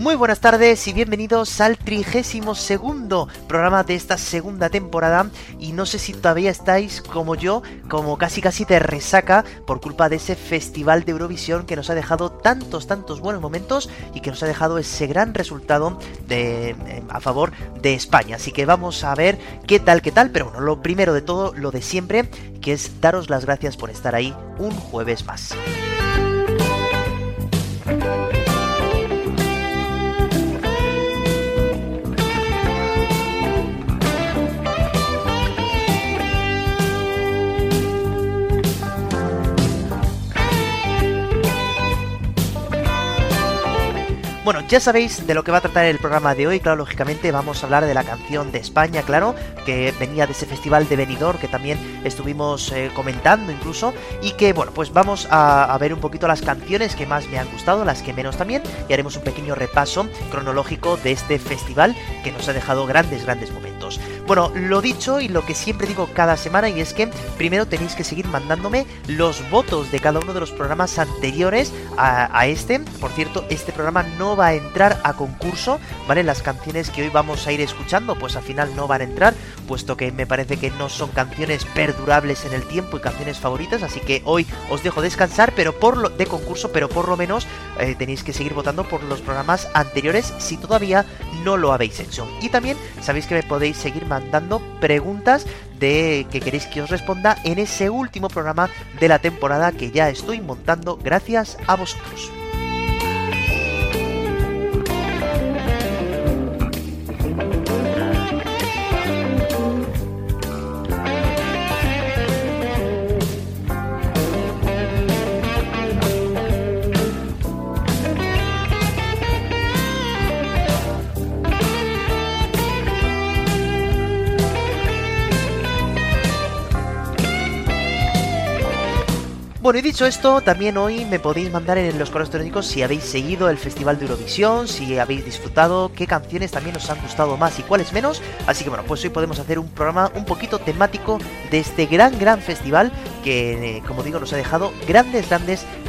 Muy buenas tardes y bienvenidos al 32º programa de esta segunda temporada, y no sé si todavía estáis como yo, como casi de resaca por culpa de ese Festival de Eurovisión que nos ha dejado tantos buenos momentos y que nos ha dejado ese gran resultado a favor de España. Así que vamos a ver qué tal, pero bueno, lo primero de todo, lo de siempre, que es daros las gracias por estar ahí un jueves más. Bueno, ya sabéis de lo que va a tratar el programa de hoy. Claro, lógicamente vamos a hablar de la canción de España, claro, que venía de ese festival de Benidorm que también estuvimos comentando incluso, y que, bueno, pues vamos a ver un poquito las canciones que más me han gustado, las que menos también, y haremos un pequeño repaso cronológico de este festival que nos ha dejado grandes momentos. Bueno, lo dicho y lo que siempre digo cada semana, y es que primero tenéis que seguir mandándome los votos de cada uno de los programas anteriores a este. Por cierto, este programa no va a entrar a concurso, ¿vale? Las canciones que hoy vamos a ir escuchando, pues al final no van a entrar, puesto que me parece que no son canciones perdurables en el tiempo y canciones favoritas, así que hoy os dejo descansar, pero de concurso, pero por lo menos tenéis que seguir votando por los programas anteriores si todavía no lo habéis hecho. Y también sabéis que me podéis seguir mandando preguntas de que queréis que os responda en ese último programa de la temporada que ya estoy montando gracias a vosotros. Bueno, y dicho esto, también hoy me podéis mandar en los correos electrónicos si habéis seguido el Festival de Eurovisión, si habéis disfrutado, qué canciones también os han gustado más y cuáles menos. Así que bueno, pues hoy podemos hacer un programa un poquito temático de este gran festival que, como digo, nos ha dejado grandes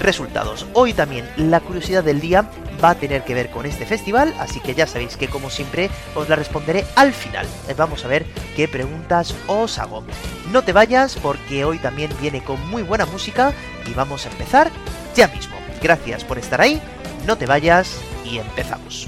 resultados. Hoy también la curiosidad del día va a tener que ver con este festival, así que ya sabéis que, como siempre, os la responderé al final. Vamos a ver qué preguntas os hago. No te vayas, porque hoy también viene con muy buena música y vamos a empezar ya mismo. Gracias por estar ahí, no te vayas y empezamos.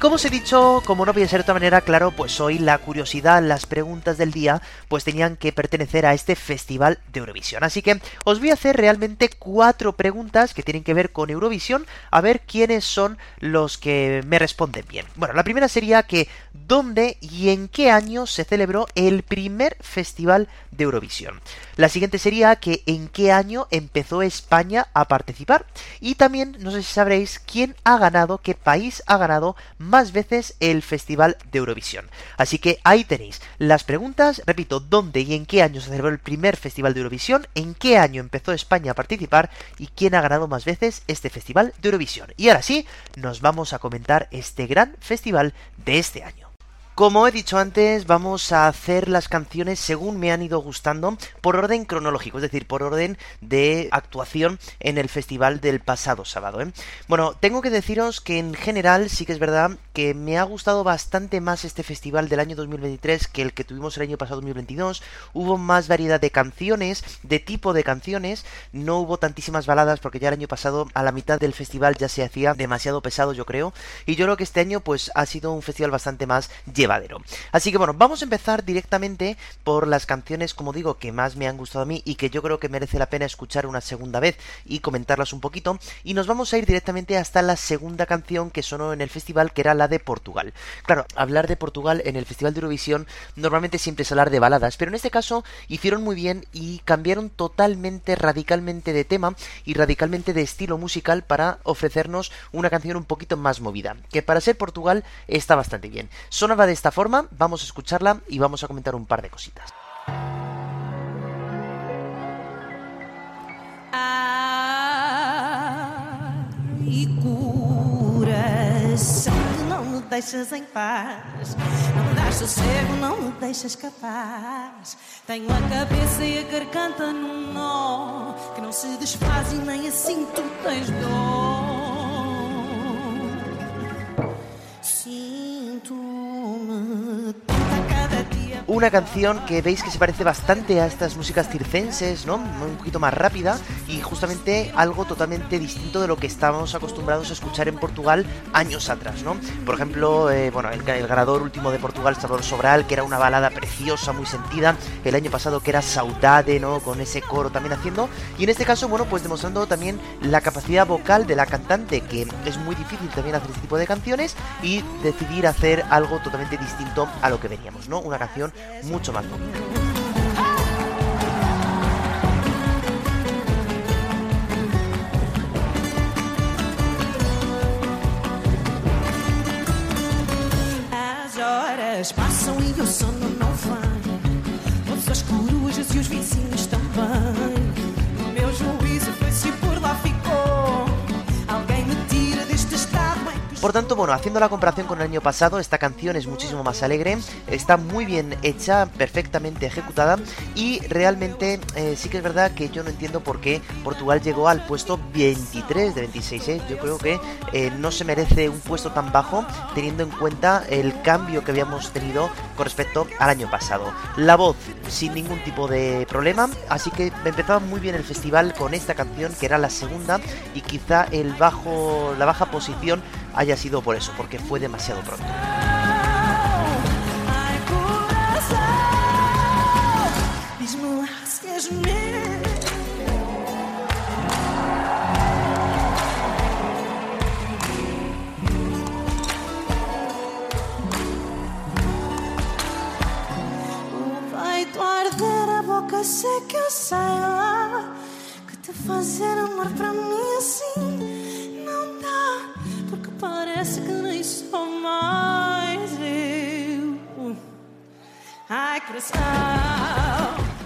Como os he dicho, como no podía ser de otra manera, claro, pues hoy la curiosidad, las preguntas del día, pues tenían que pertenecer a este Festival de Eurovisión. Así que os voy a hacer realmente 4 preguntas que tienen que ver con Eurovisión, a ver quiénes son los que me responden bien. Bueno, la primera sería que ¿dónde y en qué año se celebró el primer Festival de Eurovisión? La siguiente sería que ¿en qué año empezó España a participar? Y también, no sé si sabréis, quién ha ganado, qué país ha ganado más veces el Festival de Eurovisión. Así que ahí tenéis las preguntas. Repito, ¿dónde y en qué año se celebró el primer Festival de Eurovisión? ¿En qué año empezó España a participar? ¿Y quién ha ganado más veces este Festival de Eurovisión? Y ahora sí, nos vamos a comentar este gran festival de este año. Como he dicho antes, vamos a hacer las canciones según me han ido gustando, por orden cronológico, es decir, por orden de actuación en el festival del pasado sábado, ¿eh? Bueno, tengo que deciros que en general sí que es verdad que me ha gustado bastante más este festival del año 2023 que el que tuvimos el año pasado, 2022. Hubo más variedad de canciones, de tipo de canciones, no hubo tantísimas baladas, porque ya el año pasado a la mitad del festival ya se hacía demasiado pesado, yo creo, y yo creo que este año pues ha sido un festival bastante más llevadero. Así que bueno, vamos a empezar directamente por las canciones, como digo, que más me han gustado a mí y que yo creo que merece la pena escuchar una segunda vez y comentarlas un poquito, y nos vamos a ir directamente hasta la segunda canción que sonó en el festival, que era la habla de Portugal. Claro, hablar de Portugal en el Festival de Eurovisión normalmente siempre es hablar de baladas, pero en este caso hicieron muy bien y cambiaron totalmente, radicalmente de tema y radicalmente de estilo musical para ofrecernos una canción un poquito más movida, que para ser Portugal está bastante bien. Sonaba de esta forma, vamos a escucharla y vamos a comentar un par de cositas. E coração, não me deixas em paz, não me dás sossego, não me deixas capaz. Tenho a cabeça e a garganta num nó que não se desfaz e nem assim tu tens dor. Sinto-me tanta cada dia. Una canción que veis que se parece bastante a estas músicas circenses, ¿no? Un poquito más rápida y justamente algo totalmente distinto de lo que estábamos acostumbrados a escuchar en Portugal años atrás, ¿no? Por ejemplo, el ganador último de Portugal, Salvador Sobral, que era una balada preciosa, muy sentida, el año pasado que era Saudade, ¿no? Con ese coro también haciendo, y en este caso, bueno, pues demostrando también la capacidad vocal de la cantante, que es muy difícil también hacer este tipo de canciones y decidir hacer algo totalmente distinto a lo que veníamos, ¿no? Una canción mucho más bonita. As horas passam e o sono não vem. Ouço as corujas e os vizinhos também. O meu juízo foi se por lá ficou. Alguém me tira deste estado. Por tanto, bueno, haciendo la comparación con el año pasado, esta canción es muchísimo más alegre, está muy bien hecha, perfectamente ejecutada y realmente sí que es verdad que yo no entiendo por qué Portugal llegó al puesto 23 de 26, ¿eh? Yo creo que no se merece un puesto tan bajo teniendo en cuenta el cambio que habíamos tenido con respecto al año pasado. La voz sin ningún tipo de problema, así que empezaba muy bien el festival con esta canción que era la segunda y quizá la baja posición haya sido por eso, porque fue demasiado pronto. Parece que nem sou mais eu. Ai, coração.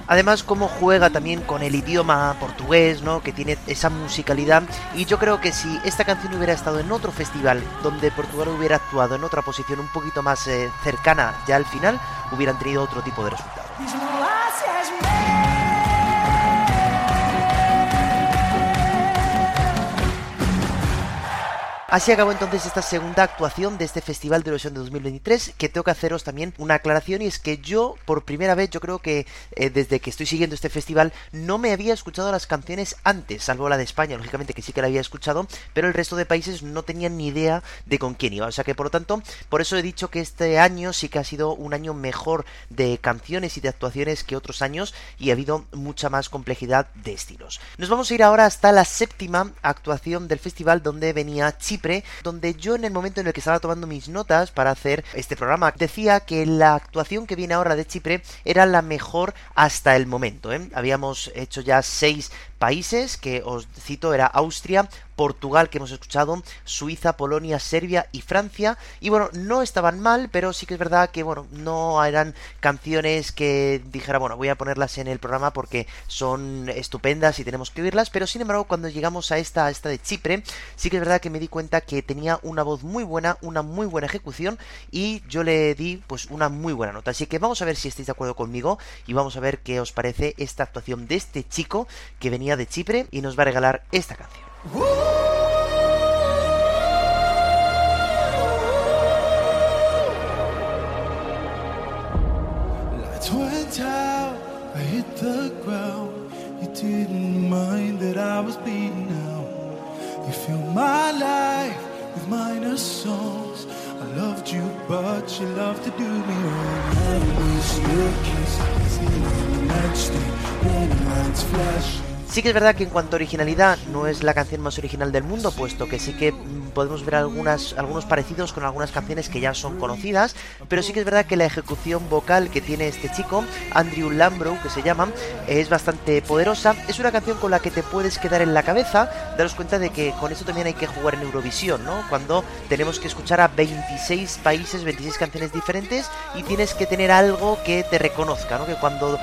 Además, cómo juega también con el idioma portugués, ¿no? Que tiene esa musicalidad. Y yo creo que si esta canción hubiera estado en otro festival, donde Portugal hubiera actuado en otra posición un poquito más cercana ya al final, hubieran tenido otro tipo de resultado. Así acabó entonces esta segunda actuación de este Festival de Eurovisión de 2023, que tengo que haceros también una aclaración, y es que yo, por primera vez, yo creo que desde que estoy siguiendo este festival, no me había escuchado las canciones antes, salvo la de España, lógicamente, que sí que la había escuchado, pero el resto de países no tenían ni idea de con quién iba, o sea que por lo tanto, por eso he dicho que este año sí que ha sido un año mejor de canciones y de actuaciones que otros años, y ha habido mucha más complejidad de estilos. Nos vamos a ir ahora hasta la séptima actuación del festival, donde venía Chip, donde yo en el momento en el que estaba tomando mis notas para hacer este programa decía que la actuación que viene ahora de Chipre era la mejor hasta el momento, ¿eh? Habíamos hecho ya 6 países, que os cito, era Austria, Portugal, que hemos escuchado, Suiza, Polonia, Serbia y Francia, y bueno, no estaban mal, pero sí que es verdad que, bueno, no eran canciones que dijera, bueno, voy a ponerlas en el programa porque son estupendas y tenemos que oírlas, pero sin embargo, cuando llegamos a esta de Chipre, sí que es verdad que me di cuenta que tenía una voz muy buena, una muy buena ejecución, y yo le di, pues, una muy buena nota, así que vamos a ver si estáis de acuerdo conmigo, y vamos a ver qué os parece esta actuación de este chico que venía de Chipre y nos va a regalar esta canción. Lights went out, I hit the ground. You didn't mind that I was beaten out. You filled my life with minor songs. I loved you, but you loved to do me wrong. I wish your kiss was in the matchstick, red lights flashing. Sí que es verdad que en cuanto a originalidad no es la canción más original del mundo, puesto que sí que podemos ver algunos parecidos con algunas canciones que ya son conocidas, pero sí que es verdad que la ejecución vocal que tiene este chico, Andrew Lambrou, que se llama, es bastante poderosa. Es una canción con la que te puedes quedar en la cabeza. Daros cuenta de que con esto también hay que jugar en Eurovisión, ¿no? Cuando tenemos que escuchar a 26 países, 26 canciones diferentes, y tienes que tener algo que te reconozca, ¿no? Que cuando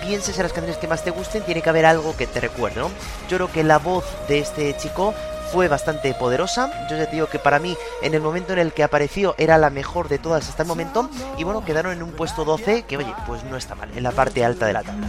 pienses en las canciones que más te gusten, tiene que haber algo que te recuerde, ¿no? Yo creo que la voz de este chico fue bastante poderosa. Yo ya te digo que para mí, en el momento en el que apareció, era la mejor de todas hasta el momento. Y bueno, quedaron en un puesto 12, que oye, pues no está mal, en la parte alta de la tabla.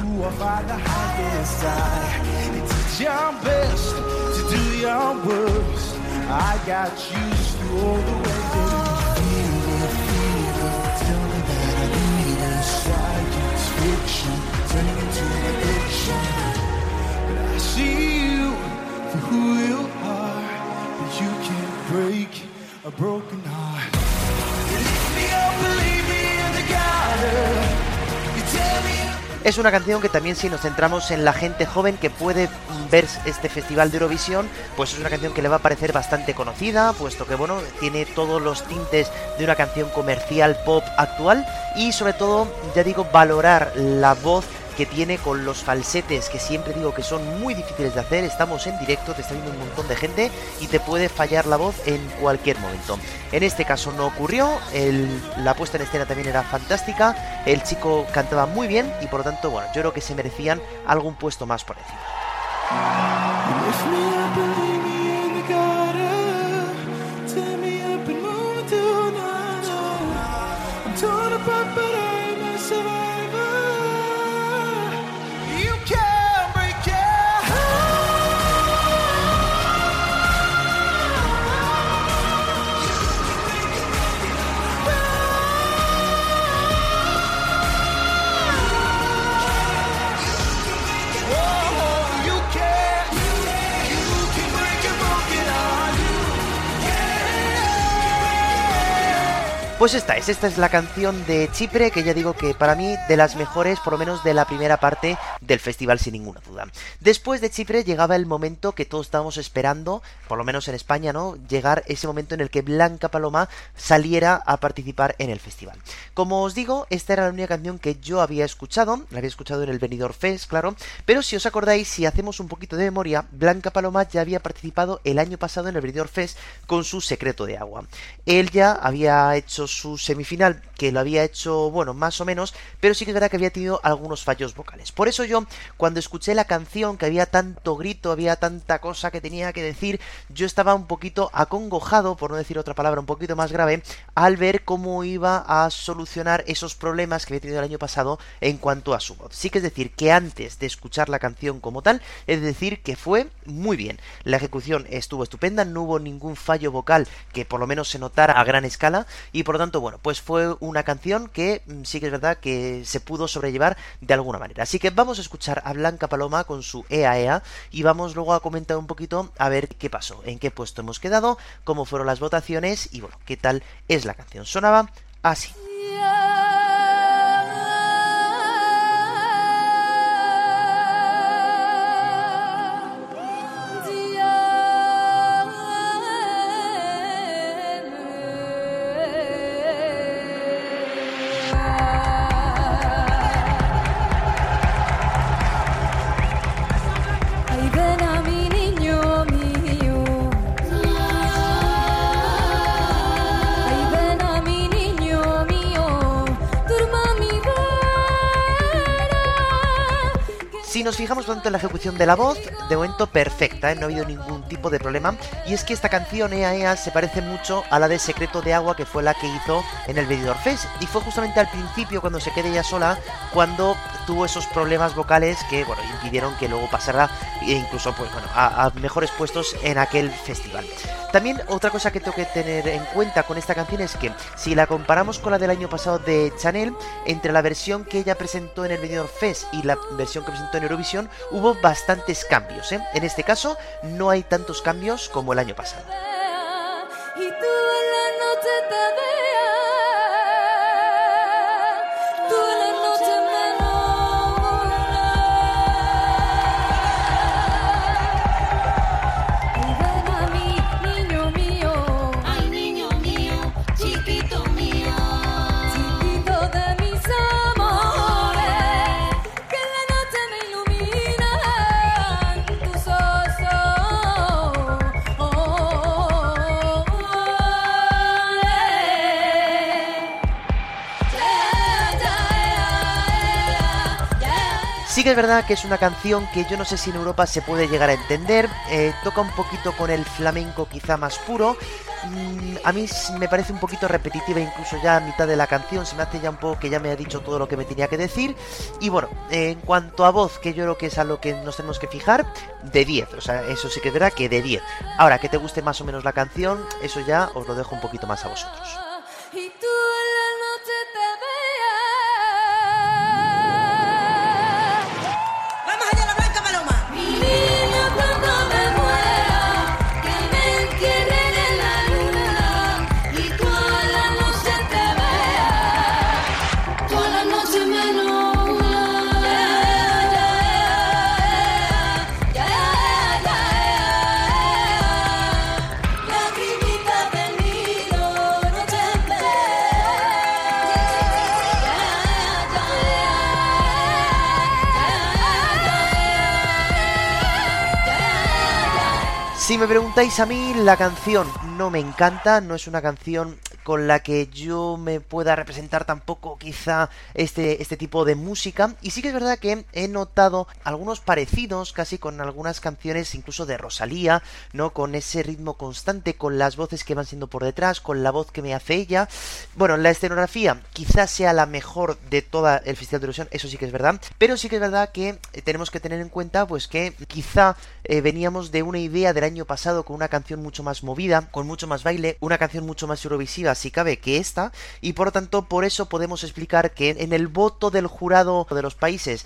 A broken heart. Es una canción que también, si nos centramos en la gente joven que puede ver este festival de Eurovisión, pues es una canción que le va a parecer bastante conocida, puesto que bueno, tiene todos los tintes de una canción comercial pop actual, y sobre todo, ya digo, valorar la voz que tiene con los falsetes, que siempre digo que son muy difíciles de hacer. Estamos en directo, te está viendo un montón de gente y te puede fallar la voz en cualquier momento. En este caso no ocurrió, la puesta en escena también era fantástica, el chico cantaba muy bien y por lo tanto, bueno, yo creo que se merecían algún puesto más por encima. Pues esta es la canción de Chipre, que ya digo que para mí de las mejores, por lo menos de la primera parte del festival, sin ninguna duda. Después de Chipre llegaba el momento que todos estábamos esperando, por lo menos en España, ¿no? Llegar ese momento en el que Blanca Paloma saliera a participar en el festival. Como os digo, esta era la única canción que yo había escuchado, la había escuchado en el Benidorm Fest, claro, pero si os acordáis, si hacemos un poquito de memoria, Blanca Paloma ya había participado el año pasado en el Benidorm Fest con su Secreto de Agua. Él ya había hecho su semifinal, que lo había hecho, bueno, más o menos, pero sí que es verdad que había tenido algunos fallos vocales. Por eso yo, cuando escuché la canción, que había tanto grito, había tanta cosa que tenía que decir, yo estaba un poquito acongojado, por no decir otra palabra un poquito más grave, al ver cómo iba a solucionar esos problemas que había tenido el año pasado en cuanto a su voz. Sí que es decir, que antes de escuchar la canción como tal, es decir, que fue muy bien. La ejecución estuvo estupenda, no hubo ningún fallo vocal que por lo menos se notara a gran escala, y por lo tanto, bueno, pues fue una canción que sí que es verdad que se pudo sobrellevar de alguna manera. Así que vamos a escuchar a Blanca Paloma con su Ea Ea y vamos luego a comentar un poquito a ver qué pasó, en qué puesto hemos quedado, cómo fueron las votaciones y bueno, qué tal es la canción. Sonaba así. Si nos fijamos tanto en la ejecución de la voz, de momento perfecta, ¿eh? No ha habido ningún tipo de problema. Y es que esta canción, Ea Ea, se parece mucho a la de Secreto de Agua, que fue la que hizo en el Benidorm Fest. Y fue justamente al principio, cuando se quedó ella sola, cuando tuvo esos problemas vocales que, bueno, impidieron que luego pasara e incluso, pues bueno, a mejores puestos en aquel festival. También otra cosa que tengo que tener en cuenta con esta canción es que, si la comparamos con la del año pasado de Chanel, entre la versión que ella presentó en el Benidorm Fest y la versión que presentó en Eurovisión, hubo bastantes cambios, ¿eh? En este caso, no hay tantos cambios como el año pasado. Sí que es verdad que es una canción que yo no sé si en Europa se puede llegar a entender, toca un poquito con el flamenco quizá más puro, a mí me parece un poquito repetitiva, incluso ya a mitad de la canción se me hace ya un poco que ya me ha dicho todo lo que me tenía que decir, y bueno, en cuanto a voz, que yo creo que es a lo que nos tenemos que fijar, de 10, o sea, eso sí que es verdad que de 10, ahora que te guste más o menos la canción, eso ya os lo dejo un poquito más a vosotros. Si me preguntáis a mí, la canción no me encanta, no es una canción con la que yo me pueda representar tampoco quizá este tipo de música, y sí que es verdad que he notado algunos parecidos casi con algunas canciones incluso de Rosalía, ¿no? Con ese ritmo constante, con las voces que van siendo por detrás, con la voz que me hace ella. Bueno, la escenografía quizás sea la mejor de toda el Festival de Eurovisión, eso sí que es verdad, pero sí que es verdad que tenemos que tener en cuenta pues que quizá veníamos de una idea del año pasado con una canción mucho más movida, con mucho más baile, una canción mucho más eurovisiva si cabe que esta, y por lo tanto por eso podemos explicar que en el voto del jurado de los países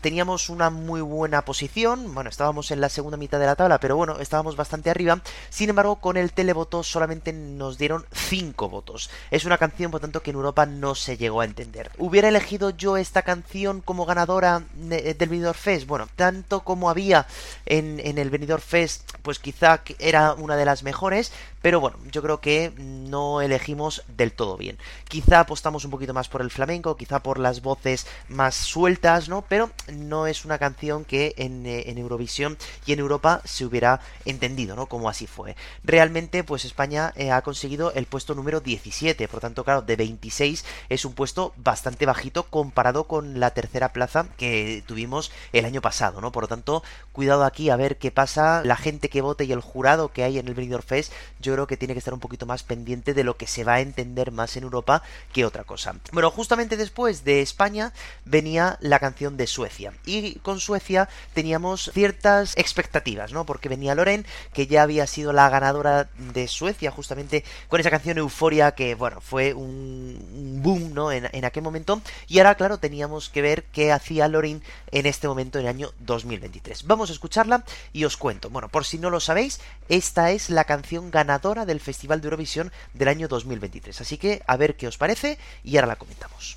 teníamos una muy buena posición, bueno, estábamos en la segunda mitad de la tabla, pero bueno, estábamos bastante arriba, sin embargo con el televoto solamente nos dieron 5 votos, es una canción por tanto que en Europa no se llegó a entender. ¿Hubiera elegido yo esta canción como ganadora del Benidorm Fest? Bueno, tanto como había en el Benidorm Fest, pues quizá era una de las mejores, pero bueno, yo creo que no elegimos del todo bien. Quizá apostamos un poquito más por el flamenco, quizá por las voces más sueltas, ¿no? Pero no es una canción que en Eurovisión y en Europa se hubiera entendido, ¿no? Como así fue. Realmente, pues España ha conseguido el puesto número 17, por lo tanto, claro, de 26 es un puesto bastante bajito comparado con la tercera plaza que tuvimos el año pasado, ¿no? Por lo tanto, cuidado aquí a ver qué pasa, la gente que vote y el jurado que hay en el Benidorm Fest, yo creo que tiene que estar un poquito más pendiente de lo que se va a entender más en Europa que otra cosa. Bueno, justamente después de España venía la canción de Suecia, y con Suecia teníamos ciertas expectativas, ¿no? Porque venía Loreen, que ya había sido la ganadora de Suecia justamente con esa canción Euforia, que bueno, fue un boom, ¿no? En aquel momento, y ahora claro, teníamos que ver qué hacía Loreen en este momento en el año 2023. Vamos a escucharla y os cuento. Bueno, por si no lo sabéis, esta es la canción ganadora del Festival de Eurovisión del año 2023, así que a ver qué os parece y ahora la comentamos.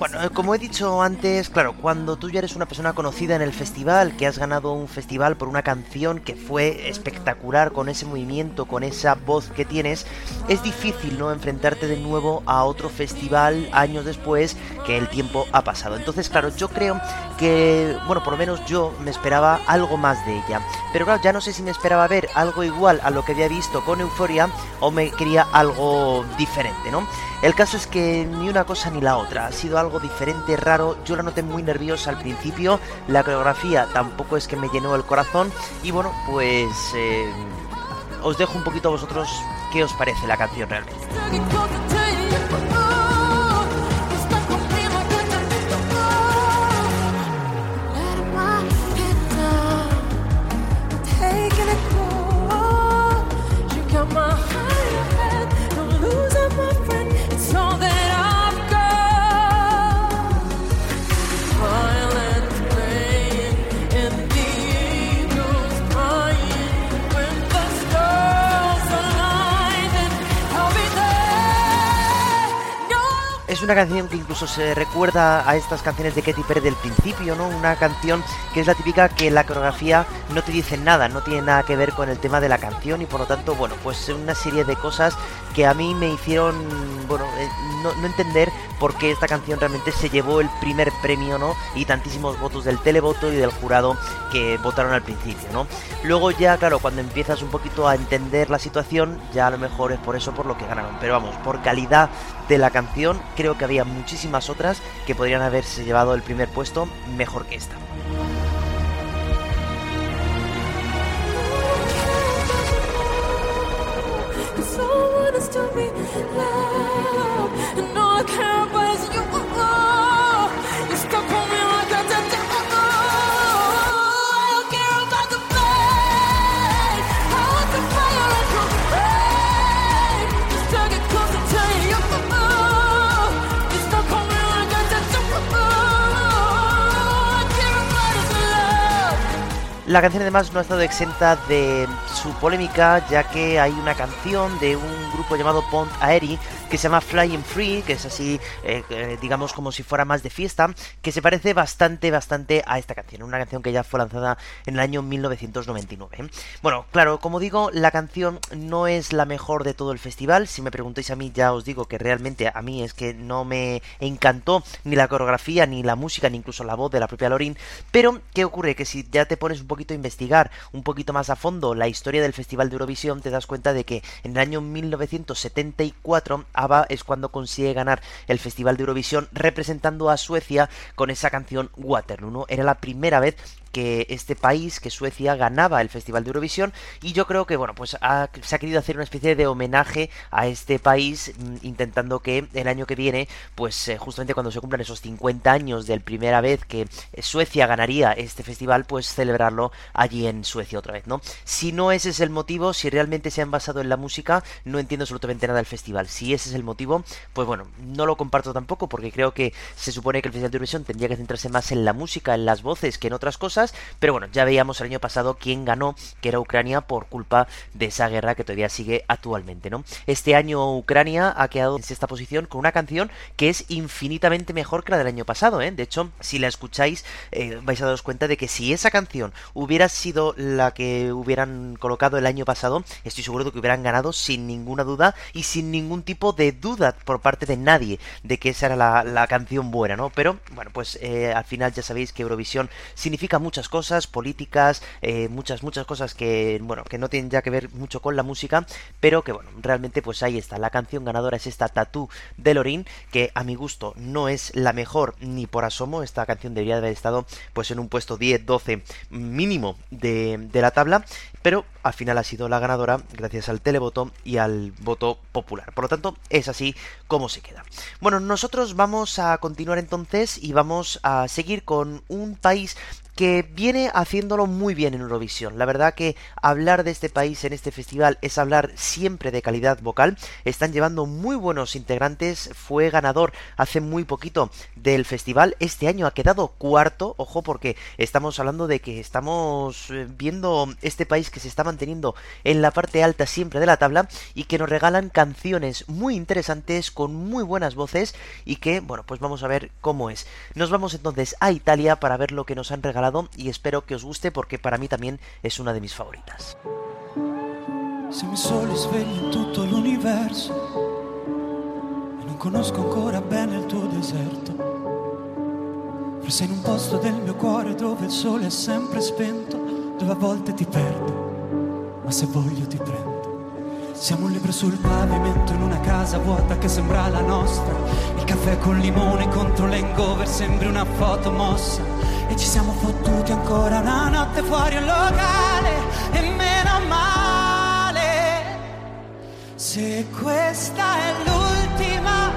Bueno, como he dicho antes, claro, cuando tú ya eres una persona conocida en el festival, que has ganado un festival por una canción que fue espectacular, con ese movimiento, con esa voz que tienes, es difícil, ¿no?, enfrentarte de nuevo a otro festival años después, que el tiempo ha pasado. Entonces, claro, yo creo que, bueno, por lo menos yo me esperaba algo más de ella. Pero claro, ya no sé si me esperaba ver algo igual a lo que había visto con Euforia o me quería algo diferente, ¿no? El caso es que ni una cosa ni la otra, ha sido algo diferente, raro, yo la noté muy nerviosa al principio, la coreografía tampoco es que me llenó el corazón, y bueno, pues os dejo un poquito a vosotros qué os parece la canción realmente. es una canción que incluso se recuerda a estas canciones de Katy Perry del principio, ¿no? Una canción que es la típica que la coreografía no te dice nada, no tiene nada que ver con el tema de la canción y por lo tanto, bueno, pues una serie de cosas que a mí me hicieron, bueno, no entender por qué esta canción realmente se llevó el primer premio, ¿no? Y tantísimos votos del televoto y del jurado que votaron al principio, ¿no? Luego ya, claro, cuando empiezas un poquito a entender la situación, ya a lo mejor es por eso por lo que ganaron, pero vamos, por calidad de la canción, creo que había muchísimas otras que podrían haberse llevado el primer puesto mejor que esta. La canción además no ha estado exenta de su polémica, ya que hay una canción de un grupo llamado Pont Aeri que se llama Flying Free, que es así, digamos como si fuera más de fiesta, que se parece bastante a esta canción, una canción que ya fue lanzada en el año 1999. Bueno, claro, como digo, la canción no es la mejor de todo el festival. Si me preguntáis a mí, ya os digo que realmente a mí es que no me encantó ni la coreografía, ni la música, ni incluso la voz de la propia Loreen, pero ¿qué ocurre? Que si ya te pones un poquito a investigar un poquito más a fondo la historia del Festival de Eurovisión, te das cuenta de que en el año 1974 ABBA es cuando consigue ganar el Festival de Eurovisión representando a Suecia con esa canción Waterloo, ¿no? Era la primera vez que este país, que Suecia, ganaba el Festival de Eurovisión, y yo creo que, bueno, pues se ha querido hacer una especie de homenaje a este país, intentando que el año que viene, pues justamente cuando se cumplan esos 50 años de la primera vez que Suecia ganaría este festival, pues celebrarlo allí en Suecia otra vez, ¿no? Si no ese es el motivo, si realmente se han basado en la música, no entiendo absolutamente nada del festival. Si ese es el motivo, pues bueno, no lo comparto tampoco, porque creo que se supone que el Festival de Eurovisión tendría que centrarse más en la música, en las voces, que en otras cosas. Pero bueno, ya veíamos el año pasado quién ganó, que era Ucrania, por culpa de esa guerra que todavía sigue actualmente, ¿no? Este año Ucrania ha quedado en sexta posición con una canción que es infinitamente mejor que la del año pasado, ¿eh? De hecho, si la escucháis, vais a daros cuenta de que si esa canción hubiera sido la que hubieran colocado el año pasado, estoy seguro de que hubieran ganado sin ninguna duda y sin ningún tipo de duda por parte de nadie de que esa era la canción buena, ¿no? Pero bueno, pues al final ya sabéis que Eurovisión significa muchas cosas, políticas, muchas cosas que, bueno, que no tienen ya que ver mucho con la música, pero que, bueno, realmente pues ahí está. La canción ganadora es esta Tattoo de Loreen, que a mi gusto no es la mejor ni por asomo. Esta canción debería haber estado pues en un puesto 10-12 mínimo de la tabla, pero al final ha sido la ganadora gracias al televoto y al voto popular. Por lo tanto, es así como se queda. Bueno, nosotros vamos a continuar entonces y vamos a seguir con un país que viene haciéndolo muy bien en Eurovisión. La verdad que hablar de este país en este festival es hablar siempre de calidad vocal. Están llevando muy buenos integrantes. Fue ganador hace muy poquito del festival. Este año ha quedado cuarto. Ojo, porque estamos hablando de que estamos viendo este país que se está manteniendo en la parte alta siempre de la tabla y que nos regalan canciones muy interesantes con muy buenas voces y que, bueno, pues vamos a ver cómo es. Nos vamos entonces a Italia para ver lo que nos han regalado y espero que os guste porque para mí también es una de mis favoritas. Se mi sole sveglia in tutto l'universo e non conosco ancora bene il tuo deserto. Forse in un posto del mio cuore dove il sole è sempre spento, dove a volte ti perdo, ma se voglio ti prendo. Siamo un libro sul pavimento in una casa vuota che sembra la nostra. Il caffè con limone contro l'hangover sembri una foto mossa. E ci siamo fottuti ancora una notte fuori un locale e meno male. Se questa è l'ultima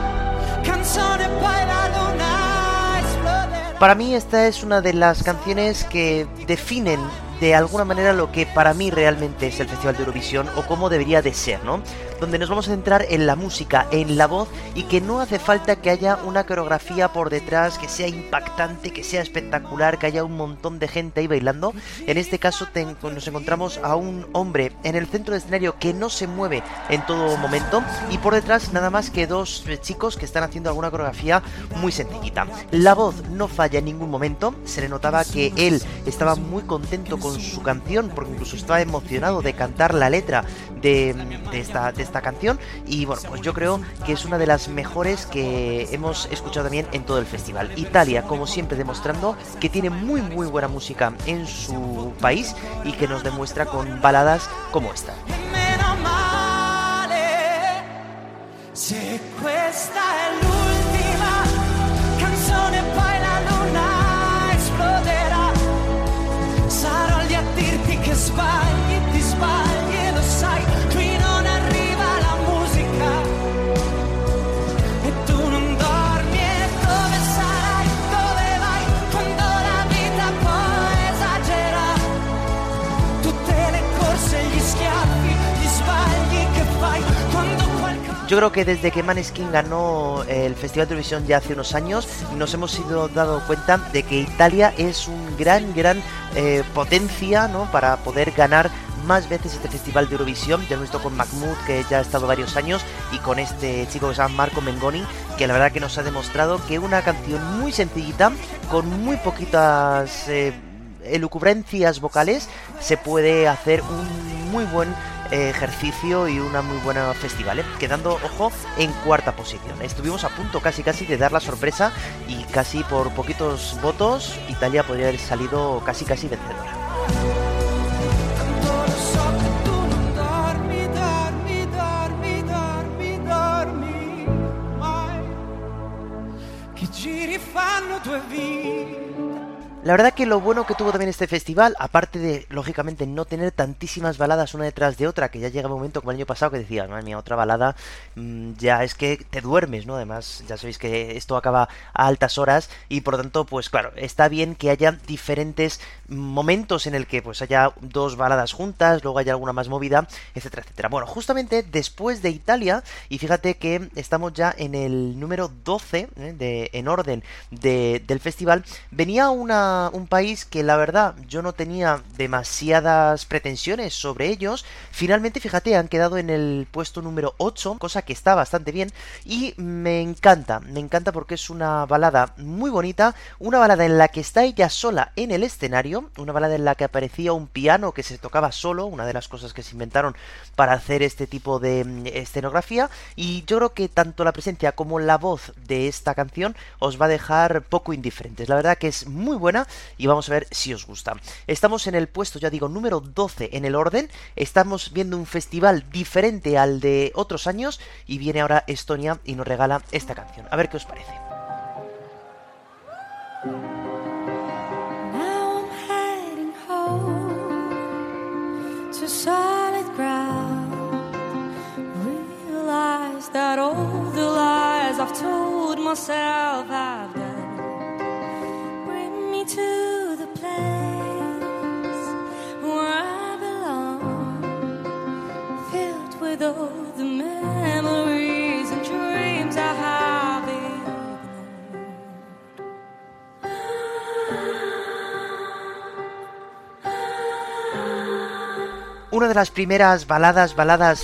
canzone poi la luna esploderà. Para mí esta es una de las canciones que definen de alguna manera lo que para mí realmente es el Festival de Eurovisión o cómo debería de ser, ¿no? donde nos vamos a centrar en la música, en la voz, y que no hace falta que haya una coreografía por detrás que sea impactante, que sea espectacular, que haya un montón de gente ahí bailando. En este caso nos encontramos a un hombre en el centro del escenario que no se mueve en todo momento, y por detrás nada más que dos chicos que están haciendo alguna coreografía muy sencillita. La voz no falla en ningún momento, se le notaba que él estaba muy contento con su canción, porque incluso estaba emocionado de cantar la letra de esta canción, y bueno, pues yo creo que es una de las mejores que hemos escuchado también en todo el festival. Italia, como siempre, demostrando que tiene muy muy buena música en su país y que nos demuestra con baladas como esta. Yo creo que desde que Maneskin ganó el Festival de Eurovisión ya hace unos años, nos hemos ido dando cuenta de que Italia es un gran potencia, ¿no?, para poder ganar más veces este Festival de Eurovisión. Ya hemos visto con Mahmoud, que ya ha estado varios años, y con este chico que se llama Marco Mengoni, que la verdad que nos ha demostrado que una canción muy sencillita, con muy poquitas elucubrancias vocales, se puede hacer un muy buen ejercicio y una muy buena festival, quedando, ojo, en cuarta posición. Estuvimos a punto casi de dar la sorpresa, y casi por poquitos votos Italia podría haber salido casi vencedora. La verdad que lo bueno que tuvo también este festival, aparte de, lógicamente, no tener tantísimas baladas una detrás de otra, que ya llega un momento como el año pasado que decía, madre mía, otra balada, ya es que te duermes, ¿no? Además, ya sabéis que esto acaba a altas horas, y por lo tanto, pues claro, está bien que haya diferentes momentos en el que pues haya dos baladas juntas, luego haya alguna más movida, etcétera, etcétera. Bueno, justamente después de Italia, y fíjate que estamos ya en el número 12 en orden del festival, venía un país que la verdad yo no tenía demasiadas pretensiones sobre ellos. Finalmente, fíjate, han quedado en el puesto número 8, cosa que está bastante bien, y me encanta porque es una balada muy bonita, una balada en la que está ella sola en el escenario, una balada en la que aparecía un piano que se tocaba solo, una de las cosas que se inventaron para hacer este tipo de escenografía, y yo creo que tanto la presencia como la voz de esta canción os va a dejar poco indiferentes. La verdad que es muy buena, y vamos a ver si os gusta. Estamos en el puesto, ya digo, número 12 en el orden. Estamos viendo un festival diferente al de otros años, y viene ahora Estonia y nos regala esta canción. A ver qué os parece. To the place where I belong, filled with all the memories and dreams I have ignored. Una de las primeras baladas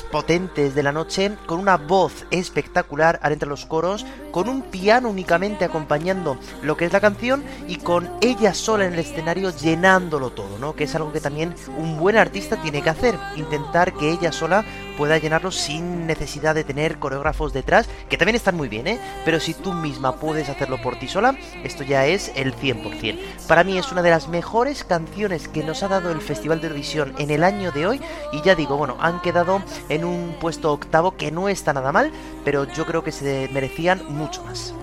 potentes de la noche, con una voz espectacular entre los coros, con un piano únicamente acompañando lo que es la canción, y con ella sola en el escenario llenándolo todo, ¿no? Que es algo que también un buen artista tiene que hacer, intentar que ella sola pueda llenarlo sin necesidad de tener coreógrafos detrás, que también están muy bien, pero si tú misma puedes hacerlo por ti sola, esto ya es el 100%. Para mí es una de las mejores canciones que nos ha dado el Festival de Eurovisión en el año de hoy, y ya digo, bueno, han quedado en un puesto octavo, que no está nada mal, pero yo creo que se merecían mucho más.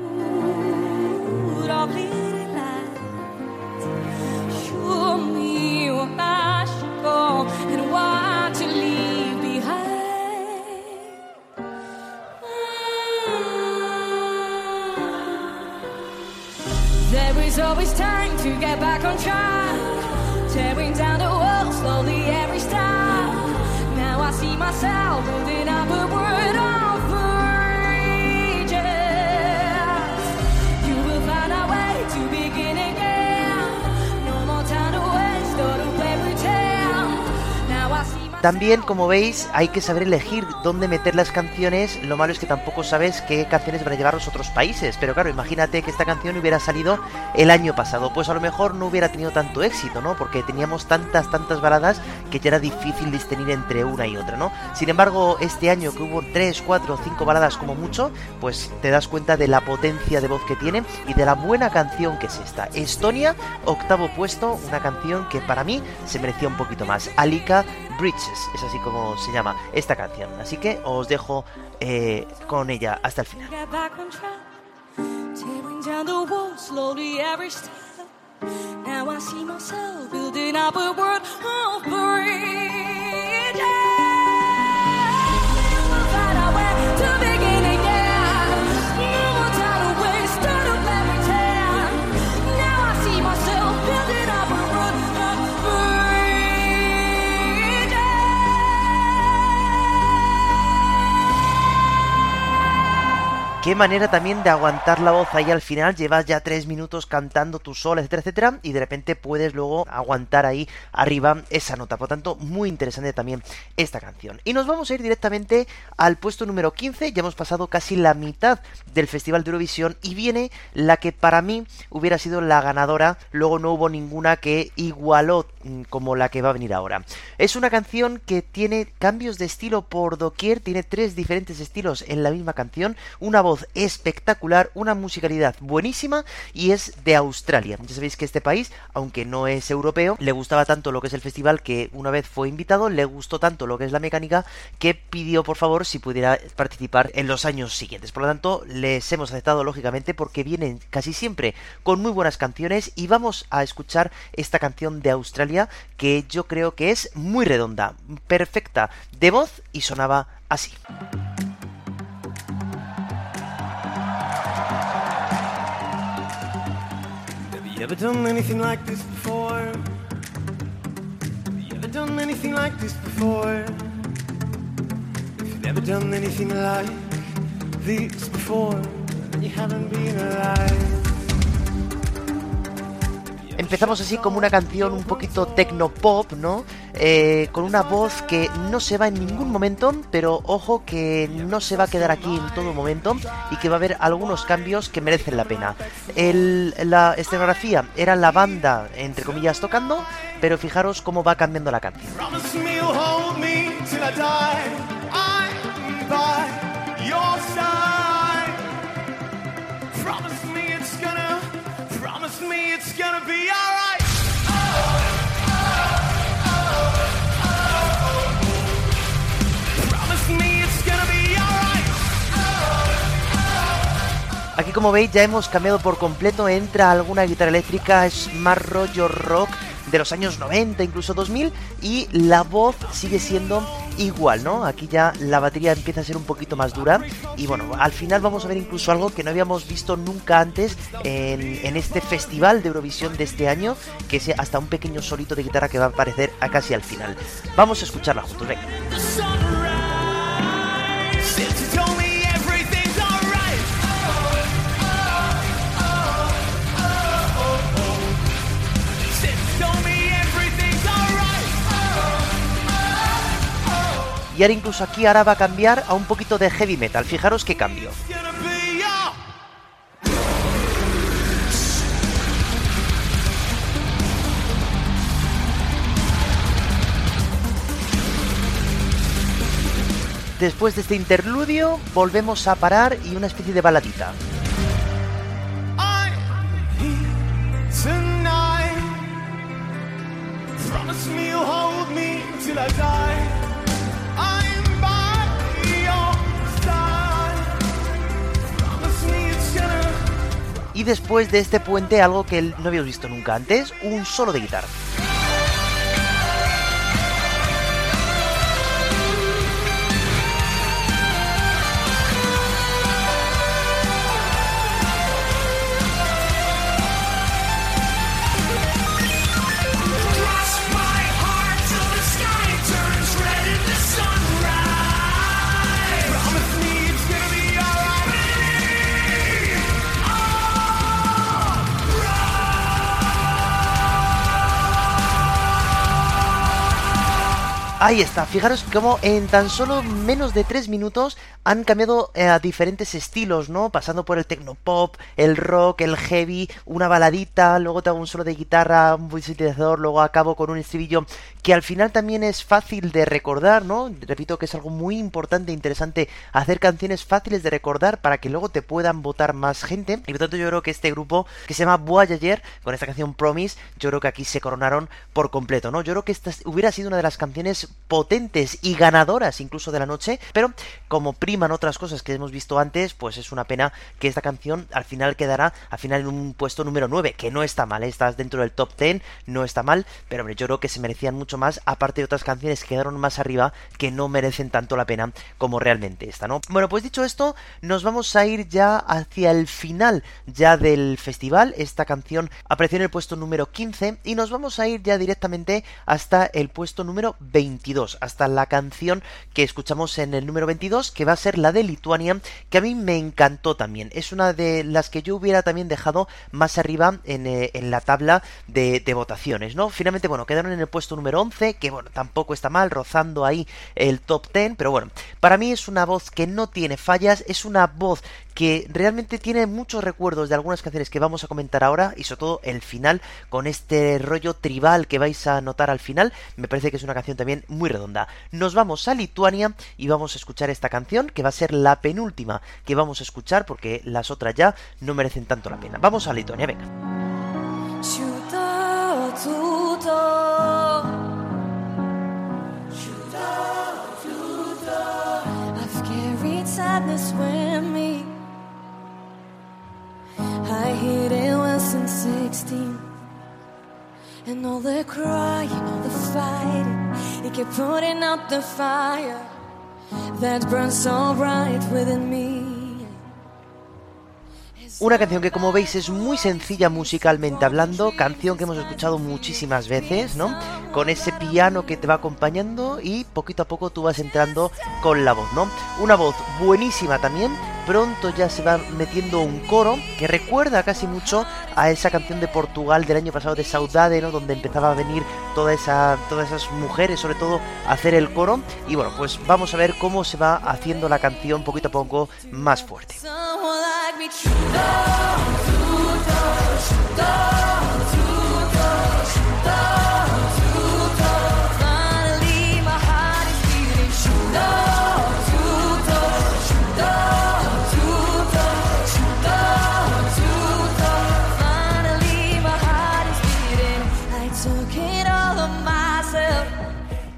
There is always time to get back on track, tearing down the wall slowly every step. Now I see myself holding up a world. También, como veis, hay que saber elegir dónde meter las canciones. Lo malo es que tampoco sabes qué canciones van a llevar los otros países. Pero claro, imagínate que esta canción hubiera salido el año pasado. Pues a lo mejor no hubiera tenido tanto éxito, ¿no? Porque teníamos tantas baladas que ya era difícil distinguir entre una y otra, ¿no? Sin embargo, este año que hubo 3, 4, 5 baladas como mucho, pues te das cuenta de la potencia de voz que tiene y de la buena canción que es esta. Estonia, octavo puesto, una canción que para mí se merecía un poquito más. Alika Bridges, es así como se llama esta canción, así que os dejo con ella hasta el final. Qué manera también de aguantar la voz ahí al final, llevas ya 3 minutos cantando tú sola, etcétera, etcétera, y de repente puedes luego aguantar ahí arriba esa nota. Por tanto, muy interesante también esta canción. Y nos vamos a ir directamente al puesto número 15, ya hemos pasado casi la mitad del Festival de Eurovisión y viene la que para mí hubiera sido la ganadora, luego no hubo ninguna que igualó como la que va a venir ahora. Es una canción que tiene cambios de estilo por doquier, tiene 3 diferentes estilos en la misma canción, una voz espectacular, una musicalidad buenísima y es de Australia. Ya sabéis que este país, aunque no es europeo, le gustaba tanto lo que es el festival que una vez fue invitado, le gustó tanto lo que es la mecánica que pidió por favor si pudiera participar en los años siguientes. Por lo tanto, les hemos aceptado lógicamente porque vienen casi siempre con muy buenas canciones y vamos a escuchar esta canción de Australia que yo creo que es muy redonda, perfecta de voz y sonaba así. Have you ever done anything like this before? Have you ever done anything like this before? If you've never done anything like this before, then you haven't been alive. Empezamos así como una canción un poquito tecnopop, ¿no? Con una voz que no se va en ningún momento, pero ojo que no se va a quedar aquí en todo momento y que va a haber algunos cambios que merecen la pena. La escenografía era la banda, entre comillas, tocando, pero fijaros cómo va cambiando la canción. It's gonna be alright. Aquí como veis ya hemos cambiado por completo, entra alguna guitarra eléctrica, es más rollo rock de los años 90, incluso 2000, y la voz sigue siendo igual, ¿no? Aquí ya la batería empieza a ser un poquito más dura y bueno, al final vamos a ver incluso algo que no habíamos visto nunca antes en este festival de Eurovisión de este año, que es hasta un pequeño solito de guitarra que va a aparecer a casi al final. Vamos a escucharla juntos, venga. Y ahora incluso aquí ahora va a cambiar a un poquito de heavy metal. Fijaros qué cambio. Después de este interludio volvemos a parar y una especie de baladita. Y después de este puente, algo que no habíamos visto nunca antes, un solo de guitarra. Ahí está, fijaros cómo en tan solo menos de 3 minutos han cambiado a diferentes estilos, ¿no? Pasando por el tecnopop, el rock, el heavy, una baladita, luego te hago un solo de guitarra, un sintetizador, luego acabo con un estribillo que al final también es fácil de recordar, ¿no? Repito que es algo muy importante e interesante hacer canciones fáciles de recordar para que luego te puedan votar más gente. Y por tanto yo creo que este grupo que se llama Voyager, con esta canción Promise, yo creo que aquí se coronaron por completo, ¿no? Yo creo que esta hubiera sido una de las canciones potentes y ganadoras incluso de la noche, pero como priman otras cosas que hemos visto antes, pues es una pena que esta canción al final quedará al final en un puesto número 9, que no está mal, estás dentro del top 10, no está mal, pero hombre, yo creo que se merecían mucho más, aparte de otras canciones que quedaron más arriba que no merecen tanto la pena como realmente esta, ¿no? Bueno, pues dicho esto, nos vamos a ir ya hacia el final ya del festival. Esta canción apareció en el puesto número 15 y nos vamos a ir ya directamente hasta el puesto número 22, hasta la canción que escuchamos en el número 22, que va a ser la de Lituania, que a mí me encantó también, es una de las que yo hubiera también dejado más arriba en la tabla de votaciones, ¿no? Finalmente, bueno, quedaron en el puesto número 11, que bueno, tampoco está mal, rozando ahí el top 10, pero bueno, para mí es una voz que no tiene fallas, es una voz que realmente tiene muchos recuerdos de algunas canciones que vamos a comentar ahora, y sobre todo el final, con este rollo tribal que vais a notar al final, me parece que es una canción también muy redonda. Nos vamos a Lituania y vamos a escuchar esta canción, que va a ser la penúltima que vamos a escuchar, porque las otras ya no merecen tanto la pena. Vamos a Lituania, venga. I hid it well since 16, and all the crying, all the fighting, it kept putting up the fire that burns so bright within me. Una canción que, como veis, es muy sencilla musicalmente hablando, canción que hemos escuchado muchísimas veces, ¿no? Con ese piano que te va acompañando y poquito a poco tú vas entrando con la voz, ¿no? Una voz buenísima también, pronto ya se va metiendo un coro que recuerda casi mucho a esa canción de Portugal del año pasado de Saudade, ¿no? Donde empezaba a venir todas esas mujeres, sobre todo, a hacer el coro. Y bueno, pues vamos a ver cómo se va haciendo la canción poquito a poco más fuerte.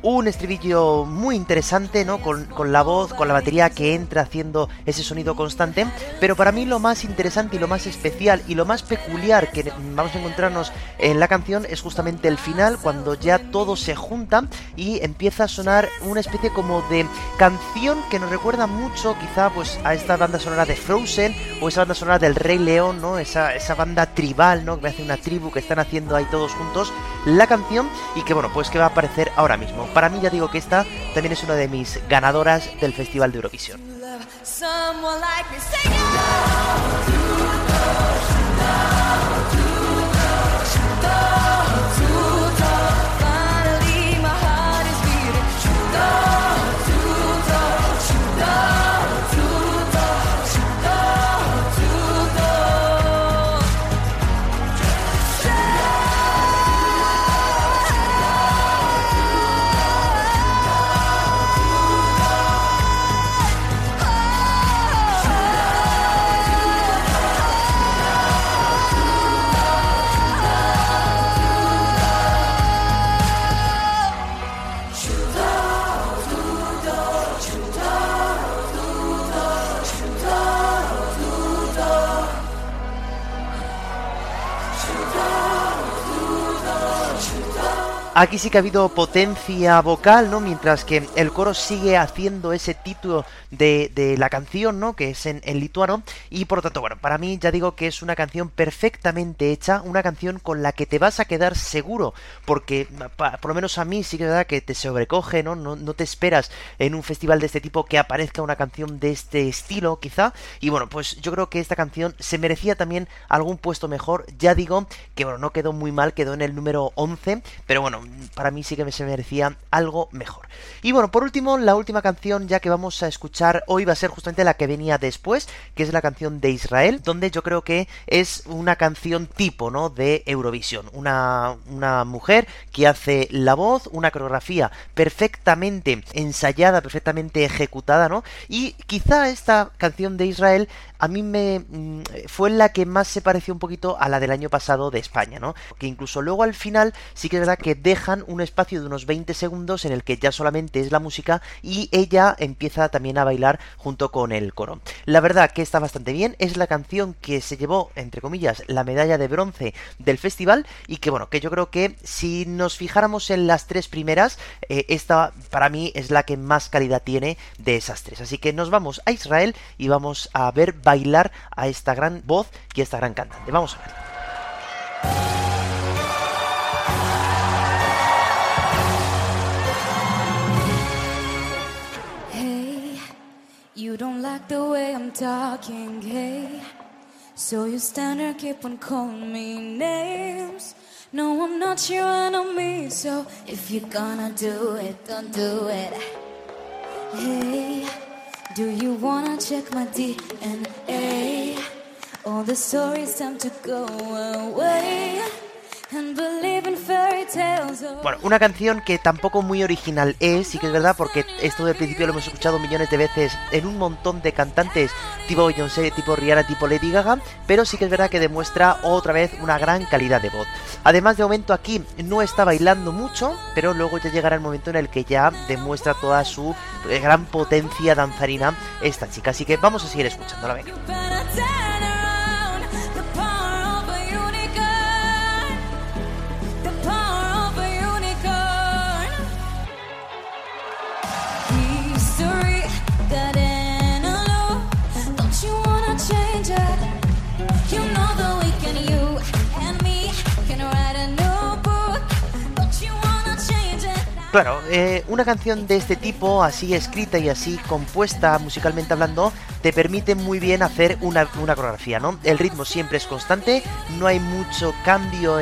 Un estribillo muy interesante, ¿no? Con la voz, con la batería que entra haciendo ese sonido constante. Pero para mí lo más interesante y lo más especial y lo más peculiar que vamos a encontrarnos en la canción es justamente el final, cuando ya todo se junta y empieza a sonar una especie como de canción que nos recuerda mucho quizá pues a esta banda sonora de Frozen o esa banda sonora del Rey León, ¿no? Esa banda tribal, ¿no? Que hace una tribu que están haciendo ahí todos juntos la canción y que bueno, pues que va a aparecer ahora mismo. Para mí, ya digo que esta también es una de mis ganadoras del Festival de Eurovisión. Aquí sí que ha habido potencia vocal, ¿no? Mientras que el coro sigue haciendo ese título de la canción, ¿no? Que es en lituano. Y por lo tanto, bueno, para mí ya digo que es una canción perfectamente hecha, una canción con la que te vas a quedar seguro, porque por lo menos a mí sí que es verdad que te sobrecoge, ¿no? No te esperas en un festival de este tipo que aparezca una canción de este estilo, quizá. Y bueno, pues yo creo que esta canción se merecía también algún puesto mejor. Ya digo que, bueno, no quedó muy mal, quedó en el número 11, pero bueno, para mí sí que se merecía algo mejor. Y bueno, por último, la última canción ya que vamos a escuchar hoy va a ser justamente la que venía después, que es la canción de Israel, donde yo creo que es una canción tipo, ¿no?, de Eurovisión. Una mujer que hace la voz, una coreografía perfectamente ensayada, perfectamente ejecutada, ¿no? Y quizá esta canción de Israel a mí me fue la que más se pareció un poquito a la del año pasado de España, ¿no? Que incluso luego al final sí que es verdad que dejan un espacio de unos 20 segundos en el que ya solamente es la música y ella empieza también a bailar junto con el coro. La verdad que está bastante bien, es la canción que se llevó, entre comillas, la medalla de bronce del festival y que bueno, que yo creo que si nos fijáramos en las tres primeras, esta para mí es la que más calidad tiene de esas tres. Así que nos vamos a Israel y vamos a ver bailar a esta gran voz y a esta gran cantante. Vamos a verla. Hey, you don't like the way I'm talking, hey. So you stand there, keep on calling me names. No, I'm not your enemy, so if you're gonna do it, don't do it. Hey, do you wanna check my DNA? All the stories time to go away. Bueno, una canción que tampoco muy original es, sí que es verdad, porque esto del principio lo hemos escuchado millones de veces en un montón de cantantes tipo Beyoncé, tipo Rihanna, tipo Lady Gaga, pero sí que es verdad que demuestra otra vez una gran calidad de voz. Además, de momento aquí no está bailando mucho, pero luego ya llegará el momento en el que ya demuestra toda su gran potencia danzarina esta chica, así que vamos a seguir escuchándola, venga. Claro, una canción de este tipo, así escrita y así compuesta musicalmente hablando, te permite muy bien hacer una coreografía, ¿no? El ritmo siempre es constante, no hay mucho cambio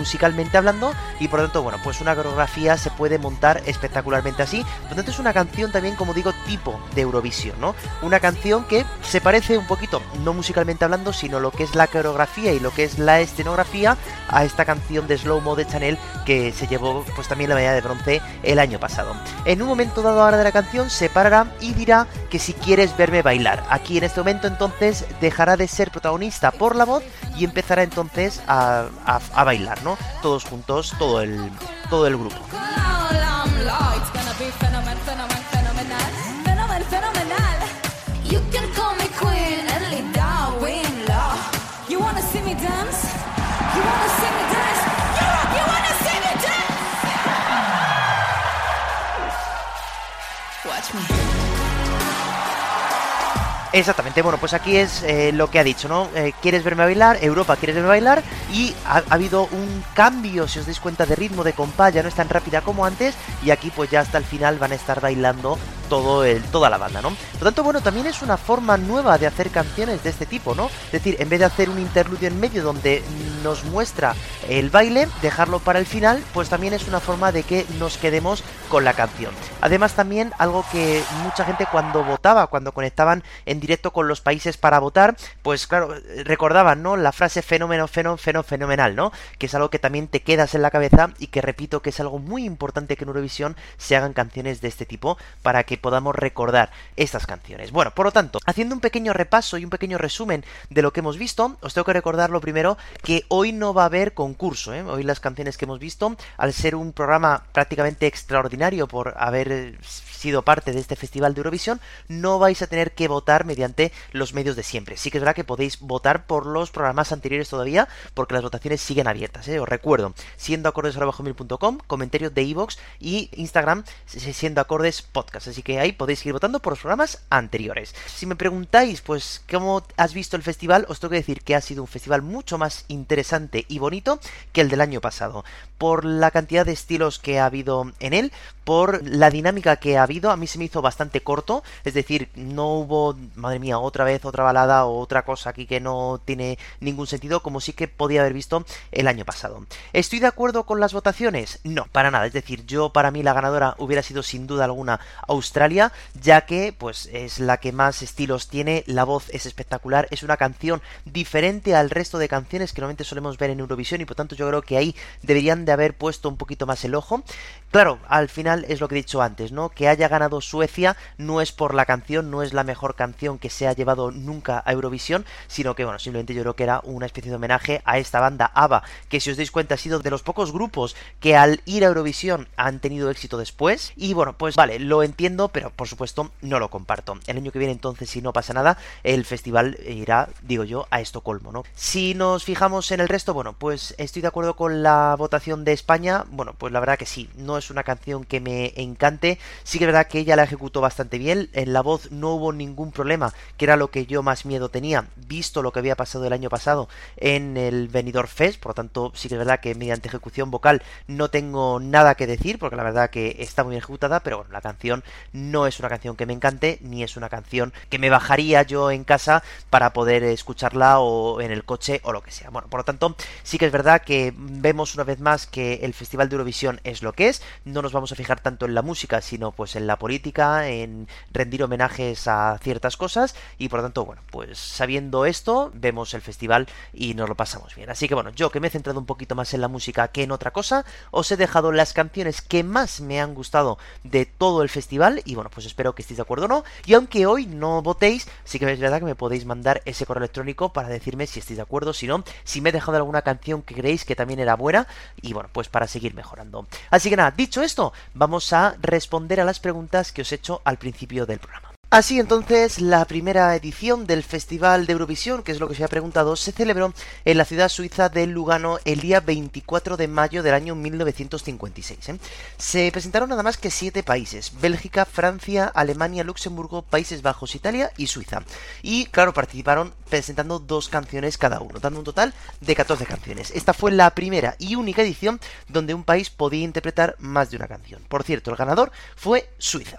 musicalmente hablando, y por lo tanto, bueno, pues una coreografía se puede montar espectacularmente así. Por lo tanto, es una canción también, como digo, tipo de Eurovisión, ¿no? Una canción que se parece un poquito, no musicalmente hablando, sino lo que es la coreografía y lo que es la escenografía a esta canción de Slow Mo de Chanel, que se llevó pues también la medalla de bronce el año pasado. En un momento dado ahora de la canción se parará y dirá que si quieres verme bailar. Aquí en este momento entonces dejará de ser protagonista por la voz y empezará entonces a bailar, ¿no? Todos juntos, todo el grupo. Exactamente, bueno, pues aquí es lo que ha dicho, ¿no? ¿Quieres verme bailar? Europa, ¿quieres verme bailar? Y ha habido un cambio, si os dais cuenta, de ritmo, de compás, ya no es tan rápida como antes, y aquí pues ya hasta el final van a estar bailando toda la banda, ¿no? Por tanto, bueno, también es una forma nueva de hacer canciones de este tipo, ¿no? Es decir, en vez de hacer un interludio en medio donde nos muestra el baile, dejarlo para el final, pues también es una forma de que nos quedemos con la canción. Además, también algo que mucha gente cuando votaba, cuando conectaban en directo con los países para votar, pues claro, recordaban, ¿no?, la frase fenomenal, ¿no? Que es algo que también te quedas en la cabeza y que repito que es algo muy importante que en Eurovisión se hagan canciones de este tipo para que podamos recordar estas canciones. Bueno, por lo tanto, haciendo un pequeño repaso y un pequeño resumen de lo que hemos visto, os tengo que recordar lo primero que hoy no va a haber concurso, ¿eh? Hoy las canciones que hemos visto, al ser un programa prácticamente extraordinario por haber sido parte de este Festival de Eurovisión, no vais a tener que votar mediante los medios de siempre. Sí que es verdad que podéis votar por los programas anteriores todavía, porque las votaciones siguen abiertas, ¿eh? Os recuerdo, siendoacordes@gmail.com, comentarios de iVoox y Instagram, siendoacordespodcast, así que ahí podéis ir votando por los programas anteriores. Si me preguntáis, pues, ¿cómo has visto el festival? Os tengo que decir que ha sido un festival mucho más interesante y bonito que el del año pasado. Por la cantidad de estilos que ha habido en él, por la dinámica que ha habido, a mí se me hizo bastante corto, es decir, no hubo madre mía, otra vez, otra balada o otra cosa aquí que no tiene ningún sentido, como sí que podía haber visto el año pasado. ¿Estoy de acuerdo con las votaciones? No, para nada. Es decir, yo, para mí, la ganadora hubiera sido sin duda alguna Australia, ya que pues es la que más estilos tiene, la voz es espectacular, es una canción diferente al resto de canciones que normalmente solemos ver en Eurovisión y por tanto yo creo que ahí deberían de haber puesto un poquito más el ojo. Claro, al final es lo que he dicho antes, ¿no? Que haya ganado Suecia no es por la canción, no es la mejor canción que se ha llevado nunca a Eurovisión, sino que, bueno, simplemente yo creo que era una especie de homenaje a esta banda ABBA, que si os dais cuenta ha sido de los pocos grupos que al ir a Eurovisión han tenido éxito después, y bueno, pues vale, lo entiendo, pero por supuesto no lo comparto. El año que viene entonces, si no pasa nada, el festival irá, digo yo, a Estocolmo, ¿no? Si nos fijamos en el resto, bueno, pues estoy de acuerdo con la votación de España, bueno, pues la verdad que sí, no es una canción que me encante, sí que es verdad que ella la ejecutó bastante bien, en la voz no hubo ningún problema, que era lo que yo más miedo tenía, visto lo que había pasado el año pasado en el Benidorm Fest, por lo tanto sí que es verdad que mediante ejecución vocal no tengo nada que decir, porque la verdad que está muy bien ejecutada, pero bueno, la canción no es una canción que me encante, ni es una canción que me bajaría yo en casa para poder escucharla o en el coche o lo que sea. Bueno, por lo tanto, sí que es verdad que vemos una vez más que el Festival de Eurovisión es lo que es, no nos vamos a fijar tanto en la música, sino pues en la política, en rendir homenajes a ciertas cosas, y por lo tanto, bueno, pues sabiendo esto, vemos el festival y nos lo pasamos bien. Así que bueno, yo que me he centrado un poquito más en la música que en otra cosa, os he dejado las canciones que más me han gustado de todo el festival, y bueno, pues espero que estéis de acuerdo o no, y aunque hoy no votéis, sí que es verdad que me podéis mandar ese correo electrónico para decirme si estáis de acuerdo, si no, si me he dejado alguna canción que creéis que también era buena, y bueno, pues para seguir mejorando. Así que nada, dicho esto, vamos a responder a las preguntas que os he hecho al principio del programa. Así entonces, la primera edición del Festival de Eurovisión, que es lo que os había preguntado, se celebró en la ciudad suiza de Lugano el día 24 de mayo del año 1956. Se presentaron nada más que 7 países, Bélgica, Francia, Alemania, Luxemburgo, Países Bajos, Italia y Suiza. Y claro, participaron presentando 2 canciones cada uno, dando un total de 14 canciones. Esta fue la primera y única edición donde un país podía interpretar más de una canción. Por cierto, el ganador fue Suiza.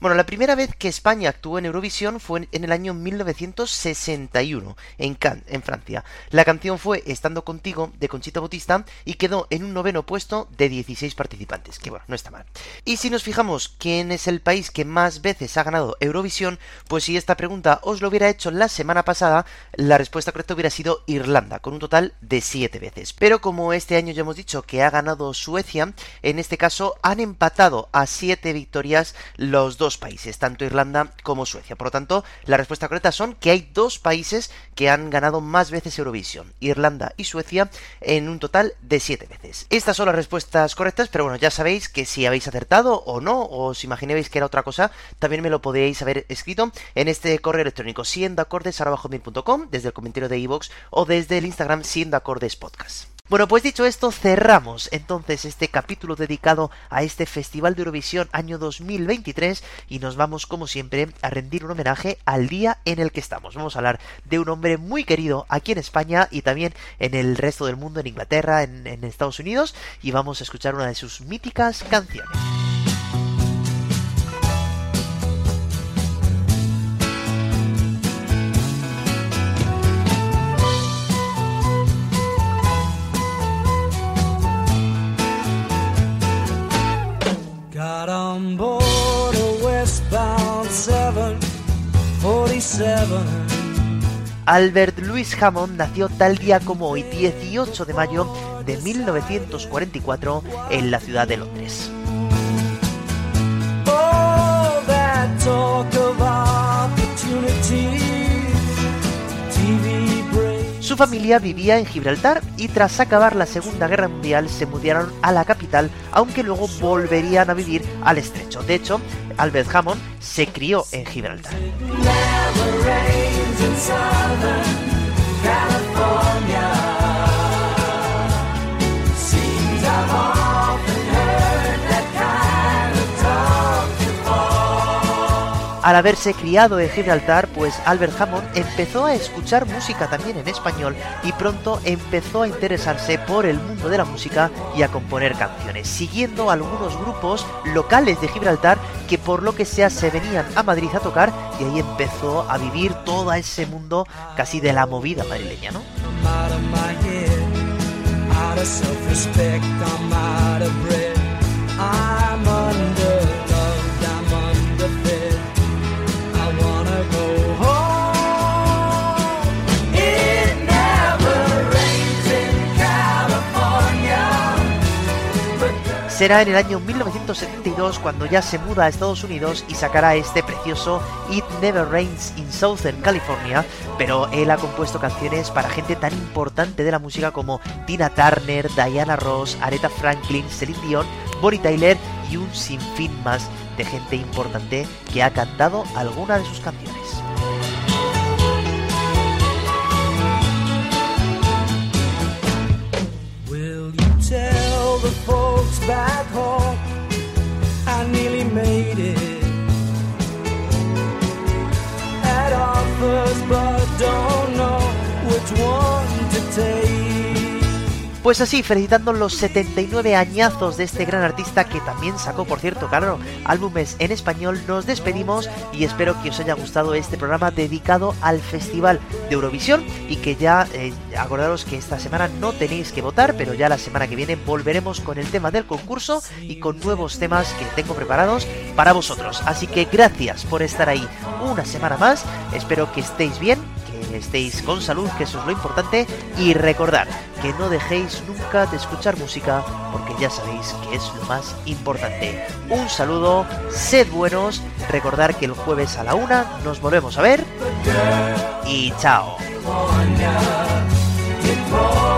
Bueno, la primera vez que España actuó en Eurovisión fue en el año 1961, en Cannes, en Francia. La canción fue Estando Contigo, de Conchita Bautista, y quedó en un 9º puesto de 16 participantes, que bueno, no está mal. Y si nos fijamos quién es el país que más veces ha ganado Eurovisión, pues si esta pregunta os lo hubiera hecho la semana pasada, la respuesta correcta hubiera sido Irlanda, con un total de 7 veces. Pero como este año ya hemos dicho que ha ganado Suecia, en este caso han empatado a 7 victorias los dos países, tanto Irlanda como Suecia. Por lo tanto, la respuesta correcta son que hay 2 países que han ganado más veces Eurovisión, Irlanda y Suecia, en un total de 7 veces. Estas son las respuestas correctas, pero bueno, ya sabéis que si habéis acertado o no, o os imaginabais que era otra cosa, también me lo podéis haber escrito en este correo electrónico, siendoacordes@hotmail.com, desde el comentario de iVoox o desde el Instagram siendoacordespodcast. Bueno, pues dicho esto, cerramos entonces este capítulo dedicado a este Festival de Eurovisión año 2023 y nos vamos, como siempre, a rendir un homenaje al día en el que estamos. Vamos a hablar de un hombre muy querido aquí en España y también en el resto del mundo, en Inglaterra, en Estados Unidos, y vamos a escuchar una de sus míticas canciones. On board a westbound 747. Albert Louis Hammond nació tal día como hoy, 18 de mayo de 1944, en la ciudad de Londres. Oh, that talk of opportunity. Su familia vivía en Gibraltar y tras acabar la Segunda Guerra Mundial se mudaron a la capital, aunque luego volverían a vivir al estrecho. De hecho, Albert Hammond se crió en Gibraltar. A Al haberse criado en Gibraltar, pues Albert Hammond empezó a escuchar música también en español y pronto empezó a interesarse por el mundo de la música y a componer canciones, siguiendo algunos grupos locales de Gibraltar que por lo que sea se venían a Madrid a tocar, y ahí empezó a vivir todo ese mundo casi de la movida madrileña, ¿no? Será en el año 1972 cuando ya se muda a Estados Unidos y sacará este precioso It Never Rains in Southern California, pero él ha compuesto canciones para gente tan importante de la música como Tina Turner, Diana Ross, Aretha Franklin, Celine Dion, Bonnie Tyler y un sinfín más de gente importante que ha cantado alguna de sus canciones. Back home, I nearly made it. At offers, but don't know which one to take. Pues así, felicitando los 79 añazos de este gran artista que también sacó, por cierto, claro, álbumes en español, nos despedimos y espero que os haya gustado este programa dedicado al Festival de Eurovisión y que ya acordaros que esta semana no tenéis que votar, pero ya la semana que viene volveremos con el tema del concurso y con nuevos temas que tengo preparados para vosotros. Así que gracias por estar ahí una semana más, espero que estéis bien, que estéis con salud, que eso es lo importante, y recordad que no dejéis nunca de escuchar música porque ya sabéis que es lo más importante. Un saludo, sed buenos, recordad que el jueves a la 1 nos volvemos a ver y chao. It's